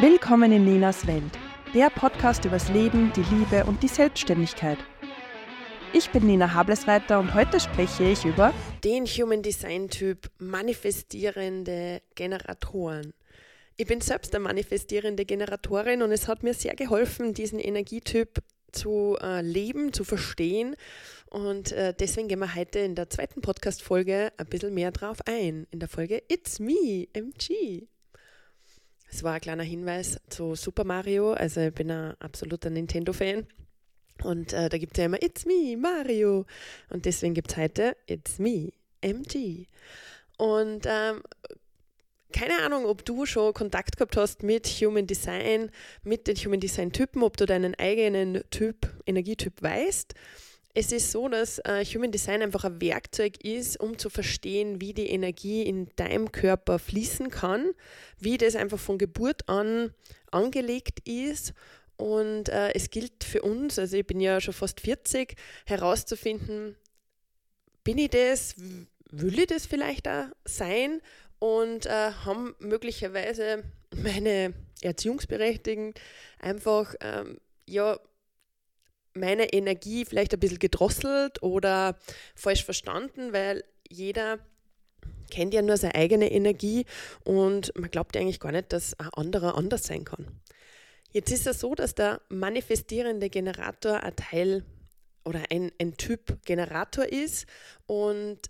Willkommen in Ninas Welt, der Podcast übers Leben, die Liebe und die Selbstständigkeit. Ich bin Nina Hablesreiter und heute spreche ich über den Human Design Typ manifestierende Generatoren. Ich bin selbst eine manifestierende Generatorin und es hat mir sehr geholfen, diesen Energietyp zu leben, zu verstehen und deswegen gehen wir heute in der zweiten Podcast-Folge ein bisschen mehr drauf ein, in der Folge It's Me, MG. Es war ein kleiner Hinweis zu Super Mario, also ich bin ein absoluter Nintendo-Fan und da gibt es ja immer It's Me, Mario und deswegen gibt es heute It's Me, MG und keine Ahnung, ob du schon Kontakt gehabt hast mit Human Design, mit den Human Design Typen, ob du deinen eigenen Typ, Energietyp weißt. Es ist so, dass Human Design einfach ein Werkzeug ist, um zu verstehen, wie die Energie in deinem Körper fließen kann, wie das einfach von Geburt an angelegt ist. Und es gilt für uns, also ich bin ja schon fast 40, herauszufinden, bin ich das, will ich das vielleicht auch sein? Und haben möglicherweise meine Erziehungsberechtigten einfach meine Energie vielleicht ein bisschen gedrosselt oder falsch verstanden, weil jeder kennt ja nur seine eigene Energie und man glaubt ja eigentlich gar nicht, dass ein anderer anders sein kann. Jetzt ist es so, dass der manifestierende Generator ein Teil oder ein Typ Generator ist und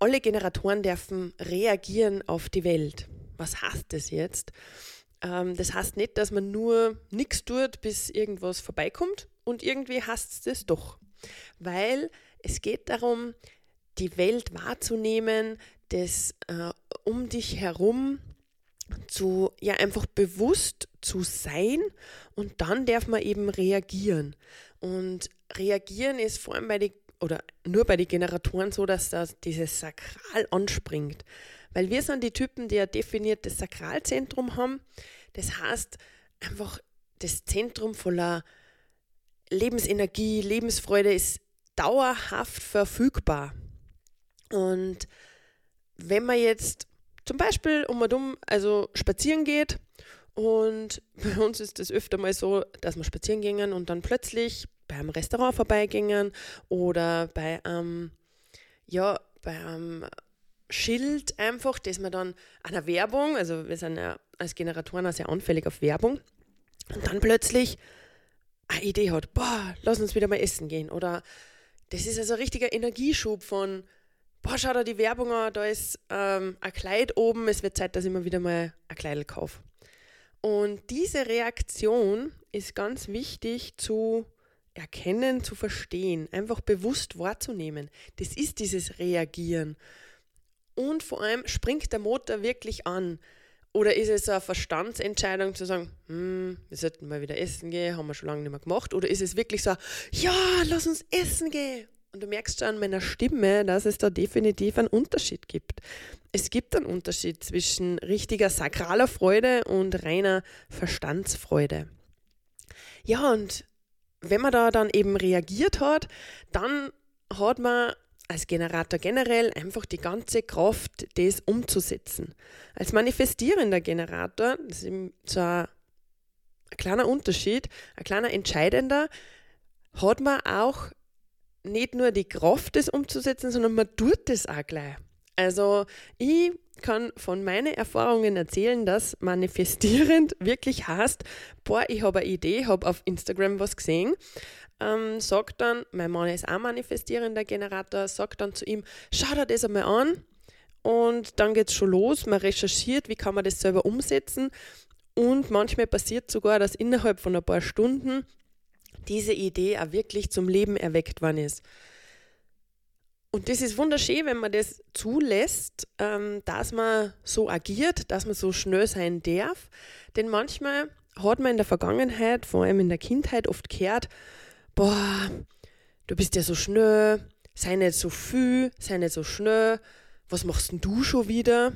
alle Generatoren dürfen reagieren auf die Welt. Was heißt das jetzt? Das heißt nicht, dass man nur nichts tut, bis irgendwas vorbeikommt und irgendwie heißt es das doch. Weil es geht darum, die Welt wahrzunehmen, das um dich herum einfach bewusst zu sein und dann darf man eben reagieren. Und reagieren ist vor allem nur bei den Generatoren so, dass das dieses Sakral anspringt. Weil wir sind die Typen, die ein definiertes Sakralzentrum haben. Das heißt, einfach das Zentrum voller Lebensenergie, Lebensfreude ist dauerhaft verfügbar. Und wenn man jetzt zum Beispiel spazieren geht, und bei uns ist es öfter mal so, dass wir spazieren gingen und dann plötzlich bei einem Restaurant vorbeigingen oder bei einem Schild einfach, dass man dann einer Werbung, also wir sind ja als Generatoren auch sehr anfällig auf Werbung, und dann plötzlich eine Idee hat, boah, lass uns wieder mal essen gehen. Oder das ist also ein richtiger Energieschub von, boah, schau da die Werbung an, da ist ein Kleid oben, es wird Zeit, dass ich mir wieder mal ein Kleidl kaufe. Und diese Reaktion ist ganz wichtig zu erkennen, zu verstehen, einfach bewusst wahrzunehmen. Das ist dieses Reagieren. Und vor allem, springt der Motor wirklich an? Oder ist es eine Verstandsentscheidung zu sagen, wir sollten mal wieder essen gehen, haben wir schon lange nicht mehr gemacht? Oder ist es wirklich so, ja, lass uns essen gehen? Und du merkst schon an meiner Stimme, dass es da definitiv einen Unterschied gibt. Es gibt einen Unterschied zwischen richtiger sakraler Freude und reiner Verstandsfreude. Ja, und wenn man da dann eben reagiert hat, dann hat man als Generator generell einfach die ganze Kraft, das umzusetzen. Als manifestierender Generator, das ist zwar ein kleiner Unterschied, ein kleiner entscheidender, hat man auch nicht nur die Kraft, das umzusetzen, sondern man tut das auch gleich. Also ich kann von meinen Erfahrungen erzählen, dass manifestierend wirklich heißt, boah, ich habe eine Idee, habe auf Instagram was gesehen, sagt dann, mein Mann ist auch manifestierender Generator, sagt dann zu ihm, schau dir das einmal an und dann geht es schon los, man recherchiert, wie kann man das selber umsetzen und manchmal passiert sogar, dass innerhalb von ein paar Stunden diese Idee auch wirklich zum Leben erweckt worden ist. Und das ist wunderschön, wenn man das zulässt, dass man so agiert, dass man so schnell sein darf. Denn manchmal hat man in der Vergangenheit, vor allem in der Kindheit, oft gehört, boah, du bist ja so schnell, sei nicht so viel, sei nicht so schnell, was machst denn du schon wieder?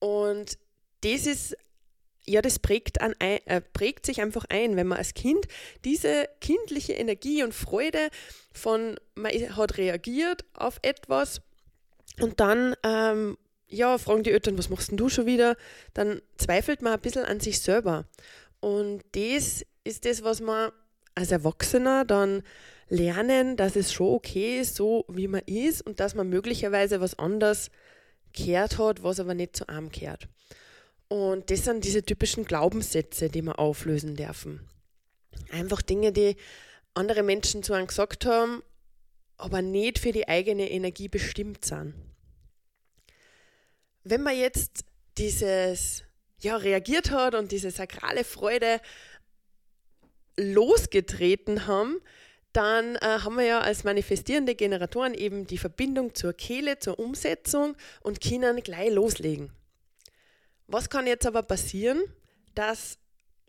Und das ist, ja, das prägt sich einfach ein, wenn man als Kind diese kindliche Energie und Freude man hat reagiert auf etwas und dann ja, fragen die Eltern, was machst denn du schon wieder? Dann zweifelt man ein bisschen an sich selber. Und das ist das, was man als Erwachsener dann lernen, dass es schon okay ist, so wie man ist und dass man möglicherweise was anderes gehört hat, was aber nicht zu einem gehört. Und das sind diese typischen Glaubenssätze, die wir auflösen dürfen. Einfach Dinge, die andere Menschen zu einem gesagt haben, aber nicht für die eigene Energie bestimmt sind. Wenn man jetzt dieses, ja, reagiert hat und diese sakrale Freude losgetreten haben, dann haben wir ja als manifestierende Generatoren eben die Verbindung zur Kehle, zur Umsetzung und können gleich loslegen. Was kann jetzt aber passieren, dass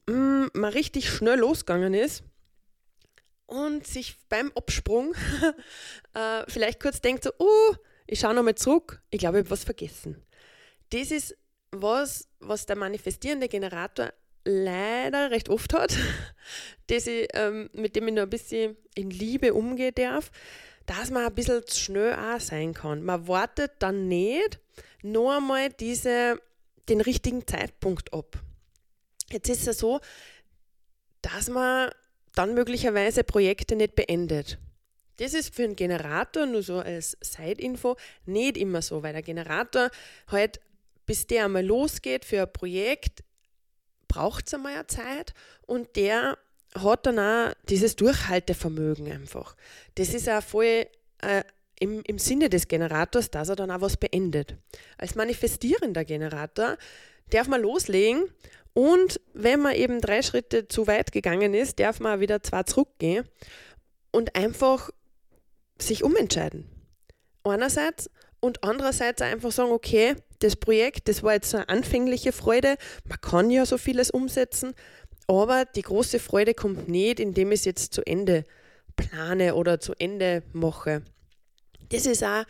man richtig schnell losgegangen ist und sich beim Absprung vielleicht kurz denkt, so, ich schaue nochmal zurück, ich glaube, ich habe was vergessen. Das ist was der manifestierende Generator leider recht oft hat, dass ich, mit dem ich noch ein bisschen in Liebe umgehen darf, dass man ein bisschen zu schnell auch sein kann. Man wartet dann nicht noch einmal den richtigen Zeitpunkt ab. Jetzt ist es so, dass man dann möglicherweise Projekte nicht beendet. Das ist für einen Generator, nur so als Side-Info, nicht immer so, weil der Generator halt, bis der einmal losgeht für ein Projekt, braucht es einmal eine Zeit und der hat dann auch dieses Durchhaltevermögen einfach. Das ist auch voll im Sinne des Generators, dass er dann auch was beendet. Als manifestierender Generator darf man loslegen und wenn man eben 3 Schritte zu weit gegangen ist, darf man auch wieder 2 zurückgehen und einfach sich umentscheiden. Einerseits und andererseits einfach sagen, okay, das Projekt, das war jetzt so eine anfängliche Freude, man kann ja so vieles umsetzen, aber die große Freude kommt nicht, indem ich es jetzt zu Ende plane oder zu Ende mache. Das ist auch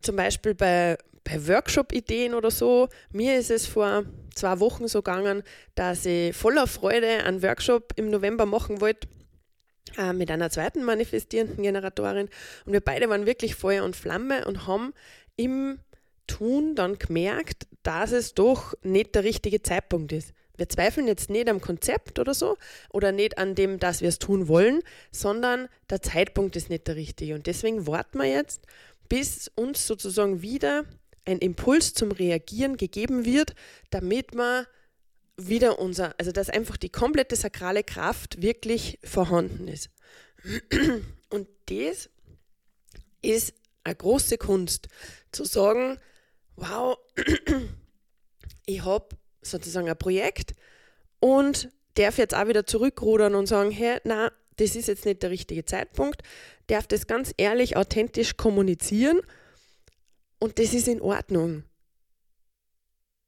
zum Beispiel bei Workshop-Ideen oder so. Mir ist es vor 2 Wochen so gegangen, dass ich voller Freude einen Workshop im November machen wollte, mit einer zweiten manifestierenden Generatorin. Und wir beide waren wirklich Feuer und Flamme und haben im Tun dann gemerkt, dass es doch nicht der richtige Zeitpunkt ist. Wir zweifeln jetzt nicht am Konzept oder so oder nicht an dem, dass wir es tun wollen, sondern der Zeitpunkt ist nicht der richtige. Und deswegen warten wir jetzt, bis uns sozusagen wieder ein Impuls zum Reagieren gegeben wird, damit wir wieder dass einfach die komplette sakrale Kraft wirklich vorhanden ist. Und das ist eine große Kunst, zu sagen, wow, ich habe sozusagen ein Projekt und darf jetzt auch wieder zurückrudern und sagen, hey, nein, das ist jetzt nicht der richtige Zeitpunkt, darf das ganz ehrlich, authentisch kommunizieren und das ist in Ordnung.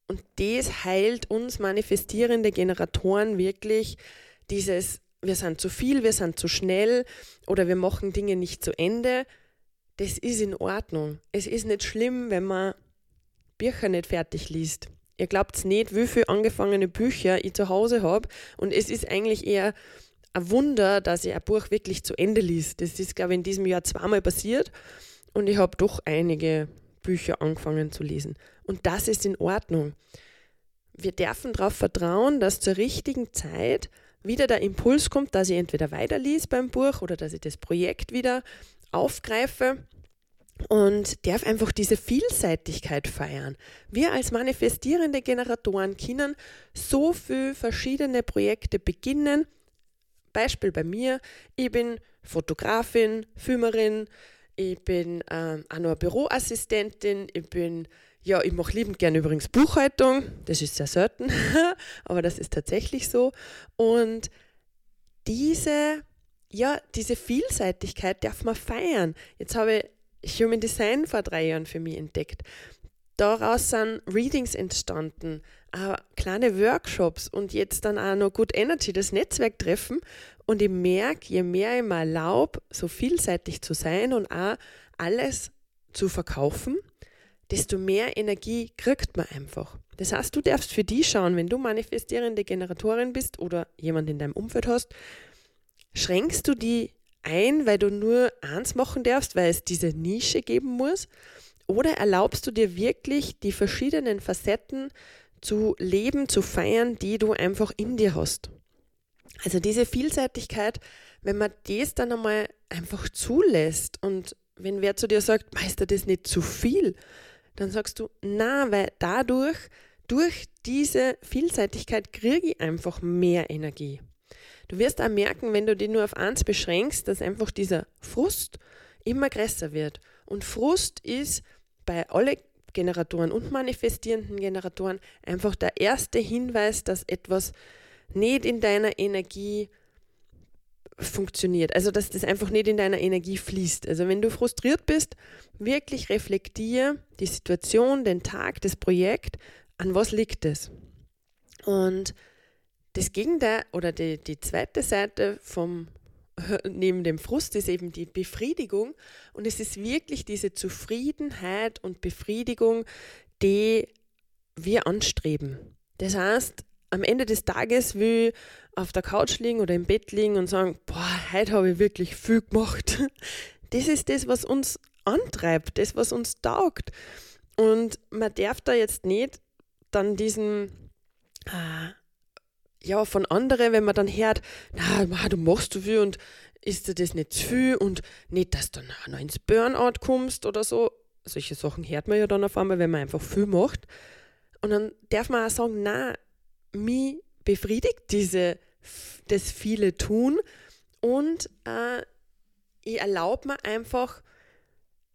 Und das heilt uns manifestierende Generatoren wirklich dieses, wir sind zu viel, wir sind zu schnell oder wir machen Dinge nicht zu Ende. Das ist in Ordnung. Es ist nicht schlimm, wenn man Bücher nicht fertig liest. Ihr glaubt nicht, wie viele angefangene Bücher ich zu Hause habe. Und es ist eigentlich eher ein Wunder, dass ich ein Buch wirklich zu Ende liest. Das ist, glaube ich, in diesem Jahr 2-mal passiert. Und ich habe doch einige Bücher angefangen zu lesen. Und das ist in Ordnung. Wir dürfen darauf vertrauen, dass zur richtigen Zeit wieder der Impuls kommt, dass ich entweder weiterlese beim Buch oder dass ich das Projekt wieder aufgreife und darf einfach diese Vielseitigkeit feiern. Wir als manifestierende Generatoren können so viele verschiedene Projekte beginnen. Beispiel bei mir, ich bin Fotografin, Filmerin, ich bin auch noch eine Büroassistentin, ich mache liebend gerne übrigens Buchhaltung, das ist sehr selten, aber das ist tatsächlich so. Und diese Vielseitigkeit darf man feiern. Jetzt habe ich Human Design vor 3 Jahren für mich entdeckt. Daraus sind Readings entstanden, kleine Workshops und jetzt dann auch noch Good Energy, das Netzwerktreffen. Und ich merke, je mehr ich mir erlaube, so vielseitig zu sein und auch alles zu verkaufen, desto mehr Energie kriegt man einfach. Das heißt, du darfst für die schauen, wenn du manifestierende Generatorin bist oder jemand in deinem Umfeld hast, schränkst du die ein, weil du nur eins machen darfst, weil es diese Nische geben muss? Oder erlaubst du dir wirklich, die verschiedenen Facetten zu leben, zu feiern, die du einfach in dir hast? Also diese Vielseitigkeit, wenn man das dann einmal einfach zulässt und wenn wer zu dir sagt, Meister, das ist nicht zu viel, dann sagst du, na, weil dadurch, durch diese Vielseitigkeit kriege ich einfach mehr Energie. Du wirst auch merken, wenn du dich nur auf eins beschränkst, dass einfach dieser Frust immer größer wird. Und Frust ist bei alle Generatoren und manifestierenden Generatoren einfach der erste Hinweis, dass etwas nicht in deiner Energie funktioniert. Also dass das einfach nicht in deiner Energie fließt. Also wenn du frustriert bist, wirklich reflektiere die Situation, den Tag, das Projekt, an was liegt es? Und das Gegenteil oder die zweite Seite vom neben dem Frust ist eben die Befriedigung und es ist wirklich diese Zufriedenheit und Befriedigung, die wir anstreben. Das heißt, am Ende des Tages will ich auf der Couch liegen oder im Bett liegen und sagen, boah, heute habe ich wirklich viel gemacht. Das ist das, was uns antreibt, das, was uns taugt. Und man darf da jetzt nicht dann diesen... Ja, von anderen, wenn man dann hört, na, du machst zu viel und ist dir das nicht zu viel und nicht, dass du dann noch ins Burnout kommst oder so. Solche Sachen hört man ja dann auf einmal, wenn man einfach viel macht. Und dann darf man auch sagen, na, mich befriedigt das viele Tun und ich erlaube mir einfach,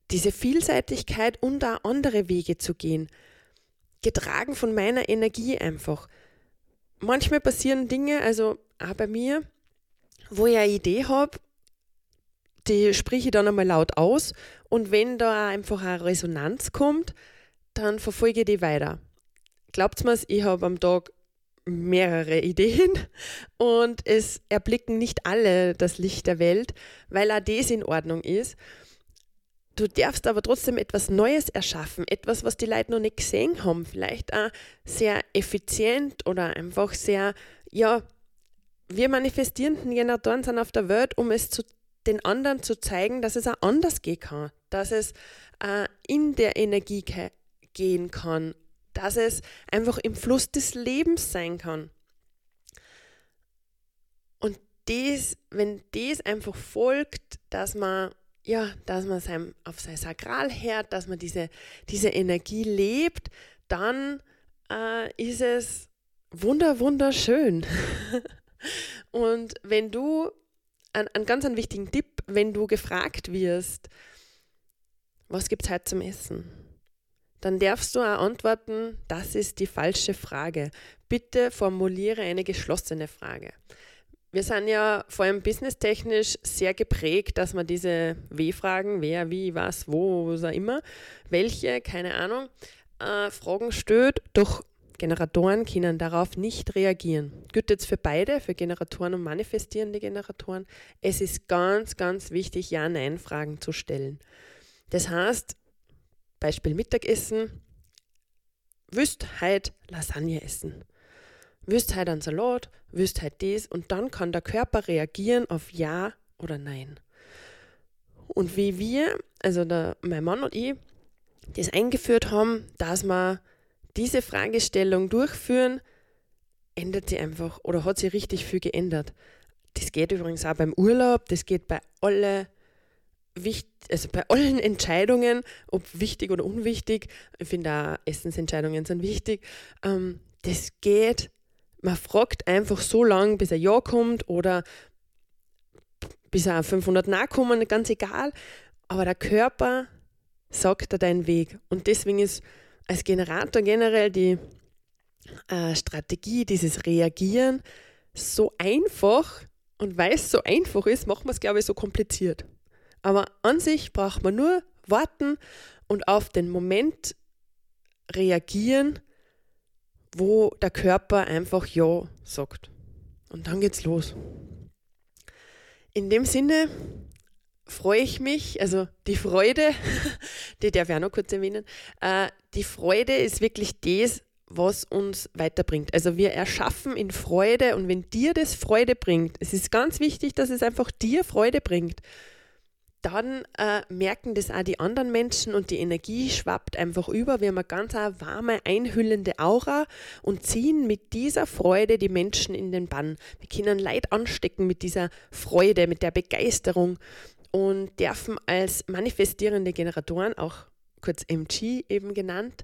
diese Vielseitigkeit und auch andere Wege zu gehen. Getragen von meiner Energie einfach. Manchmal passieren Dinge, also auch bei mir, wo ich eine Idee habe, die spreche ich dann einmal laut aus und wenn da einfach eine Resonanz kommt, dann verfolge ich die weiter. Glaubt's mir's, ich habe am Tag mehrere Ideen und es erblicken nicht alle das Licht der Welt, weil auch das in Ordnung ist. Du darfst aber trotzdem etwas Neues erschaffen, etwas, was die Leute noch nicht gesehen haben. Vielleicht auch sehr effizient oder einfach sehr, ja, wir manifestierenden Generatoren sind auf der Welt, um es den anderen zu zeigen, dass es auch anders gehen kann, dass es in der Energie gehen kann, dass es einfach im Fluss des Lebens sein kann. Und das, wenn das einfach folgt, dass man auf sein Sakral hört, dass man diese Energie lebt, dann ist es wunderschön. Und wenn du, einen ganz wichtigen Tipp, wenn du gefragt wirst, was gibt es heute zum Essen? Dann darfst du auch antworten, das ist die falsche Frage. Bitte formuliere eine geschlossene Frage. Wir sind ja vor allem businesstechnisch sehr geprägt, dass man diese W-Fragen, wer, wie, was, wo, was auch immer, welche, keine Ahnung, Fragen stellt, doch Generatoren können darauf nicht reagieren. Gilt jetzt für beide, für Generatoren und manifestierende Generatoren. Es ist ganz wichtig, Ja-Nein-Fragen zu stellen. Das heißt, Beispiel Mittagessen, wüsst halt Lasagne essen. Willst halt einen Salat, willst halt das und dann kann der Körper reagieren auf Ja oder Nein. Und wie wir, also mein Mann und ich, das eingeführt haben, dass wir diese Fragestellung durchführen, ändert sie einfach oder hat sie richtig viel geändert. Das geht übrigens auch beim Urlaub, das geht bei allen Entscheidungen, ob wichtig oder unwichtig. Ich finde auch Essensentscheidungen sind wichtig. Das geht. Man fragt einfach so lange, bis ein Ja kommt oder bis ein 500 Nein kommen, ganz egal. Aber der Körper sagt dir deinen Weg. Und deswegen ist als Generator generell die Strategie, dieses Reagieren, so einfach. Und weil es so einfach ist, macht man es, glaube ich, so kompliziert. Aber an sich braucht man nur warten und auf den Moment reagieren, wo der Körper einfach Ja sagt. Und dann geht's los. In dem Sinne freue ich mich, also die Freude, die darf ich auch noch kurz erwähnen, die Freude ist wirklich das, was uns weiterbringt. Also wir erschaffen in Freude und wenn dir das Freude bringt, es ist ganz wichtig, dass es einfach dir Freude bringt, dann merken das auch die anderen Menschen und die Energie schwappt einfach über. Wir haben eine ganz warme, einhüllende Aura und ziehen mit dieser Freude die Menschen in den Bann. Wir können Leute anstecken mit dieser Freude, mit der Begeisterung und dürfen als manifestierende Generatoren, auch kurz MG eben genannt,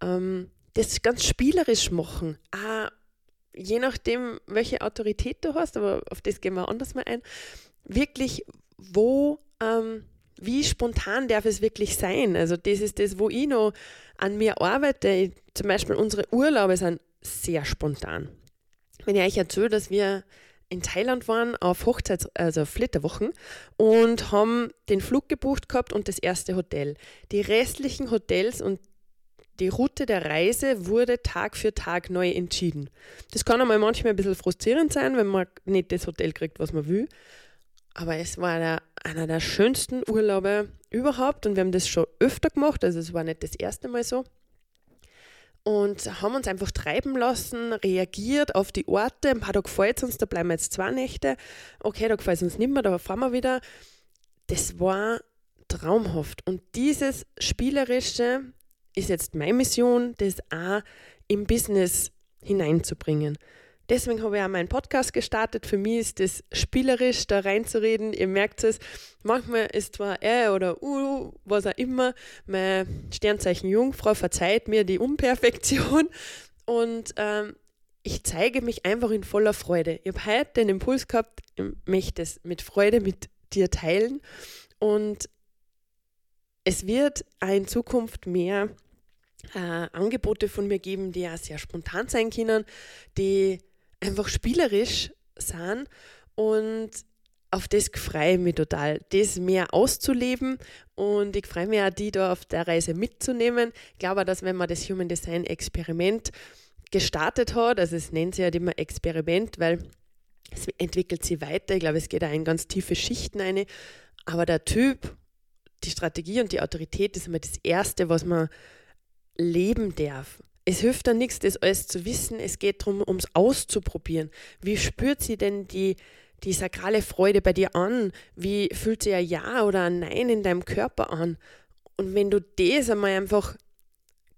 das ganz spielerisch machen. Je nachdem, welche Autorität du hast, aber auf das gehen wir anders mal ein, wirklich wie spontan darf es wirklich sein? Also das ist das, wo ich noch an mir arbeite. Zum Beispiel unsere Urlaube sind sehr spontan. Wenn ich euch erzähle, dass wir in Thailand waren auf Flitterwochen und haben den Flug gebucht gehabt und das erste Hotel. Die restlichen Hotels und die Route der Reise wurde Tag für Tag neu entschieden. Das kann einmal manchmal ein bisschen frustrierend sein, wenn man nicht das Hotel kriegt, was man will. Aber es war einer der schönsten Urlaube überhaupt und wir haben das schon öfter gemacht, also es war nicht das erste Mal so. Und haben uns einfach treiben lassen, reagiert auf die Orte, ein paar da gefällt es uns, da bleiben wir jetzt 2 Nächte, okay, da gefällt es uns nicht mehr, da fahren wir wieder. Das war traumhaft und dieses Spielerische ist jetzt meine Mission, das auch im Business hineinzubringen. Deswegen habe ich auch meinen Podcast gestartet. Für mich ist das spielerisch, da reinzureden. Ihr merkt es, manchmal ist zwar oder was auch immer. Mein Sternzeichen Jungfrau verzeiht mir die Unperfektion. Und ich zeige mich einfach in voller Freude. Ich habe heute den Impuls gehabt, ich möchte es mit Freude mit dir teilen. Und es wird auch in Zukunft mehr Angebote von mir geben, die auch sehr spontan sein können, die einfach spielerisch sind und auf das freue ich mich total, das mehr auszuleben und ich freue mich auch, die da auf der Reise mitzunehmen. Ich glaube auch, dass wenn man das Human Design Experiment gestartet hat, also es nennt sich halt immer Experiment, weil es entwickelt sich weiter, ich glaube es geht auch in ganz tiefe Schichten rein, aber der Typ, die Strategie und die Autorität ist immer das Erste, was man leben darf. Es hilft dann nichts, das alles zu wissen. Es geht darum, ums Auszuprobieren. Wie spürt sie denn die sakrale Freude bei dir an? Wie fühlt sie ein Ja oder ein Nein in deinem Körper an? Und wenn du das einmal einfach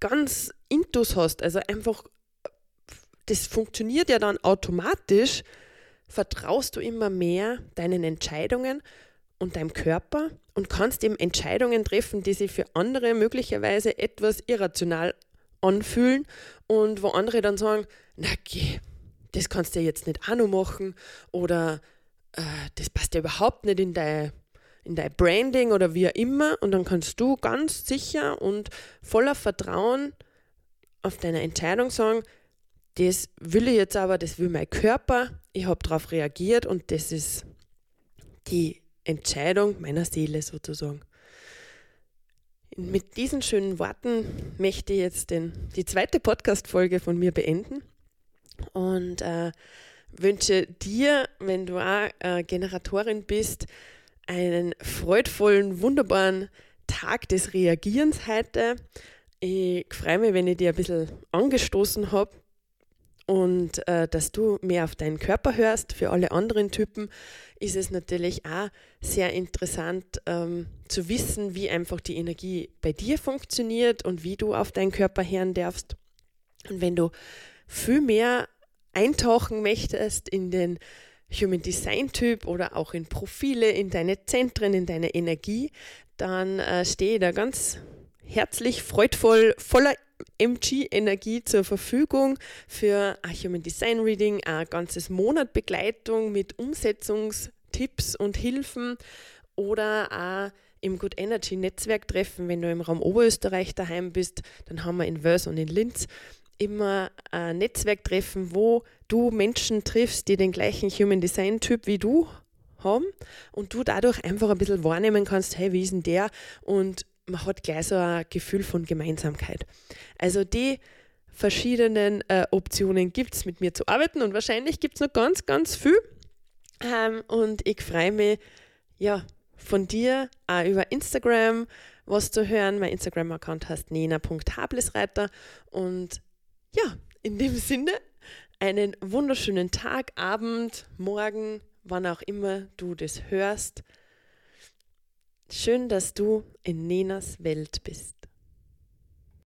ganz intus hast, also einfach, das funktioniert ja dann automatisch, vertraust du immer mehr deinen Entscheidungen und deinem Körper und kannst eben Entscheidungen treffen, die sich für andere möglicherweise etwas irrational anfühlen und wo andere dann sagen, na geh, das kannst du ja jetzt nicht auch noch machen oder das passt ja überhaupt nicht in dein Branding oder wie auch immer und dann kannst du ganz sicher und voller Vertrauen auf deine Entscheidung sagen, das will ich jetzt aber, das will mein Körper, ich habe darauf reagiert und das ist die Entscheidung meiner Seele sozusagen. Mit diesen schönen Worten möchte ich jetzt die zweite Podcast-Folge von mir beenden und wünsche dir, wenn du auch Generatorin bist, einen freudvollen, wunderbaren Tag des Reagierens heute. Ich freue mich, wenn ich dir ein bisschen angestoßen habe und dass du mehr auf deinen Körper hörst. Für alle anderen Typen ist es natürlich auch sehr interessant zu wissen, wie einfach die Energie bei dir funktioniert und wie du auf deinen Körper hören darfst. Und wenn du viel mehr eintauchen möchtest in den Human Design Typ oder auch in Profile, in deine Zentren, in deine Energie, dann stehe ich da ganz herzlich, freudvoll, voller MG-Energie zur Verfügung für ein Human Design Reading, ein ganzes Monat Begleitung mit Umsetzungstipps und Hilfen oder auch im Good Energy Netzwerk Treffen. Wenn du im Raum Oberösterreich daheim bist, dann haben wir in Wörth und in Linz immer ein Netzwerktreffen, wo du Menschen triffst, die den gleichen Human Design Typ wie du haben und du dadurch einfach ein bisschen wahrnehmen kannst, hey, wie ist denn der? Und man hat gleich so ein Gefühl von Gemeinsamkeit. Also die verschiedenen Optionen gibt es, mit mir zu arbeiten und wahrscheinlich gibt es noch ganz, ganz viel. Und ich freue mich, ja, von dir auch über Instagram was zu hören. Mein Instagram-Account heißt nina.hablesreiter und ja, in dem Sinne einen wunderschönen Tag, Abend, Morgen, wann auch immer du das hörst. Schön, dass du in Ninas Welt bist.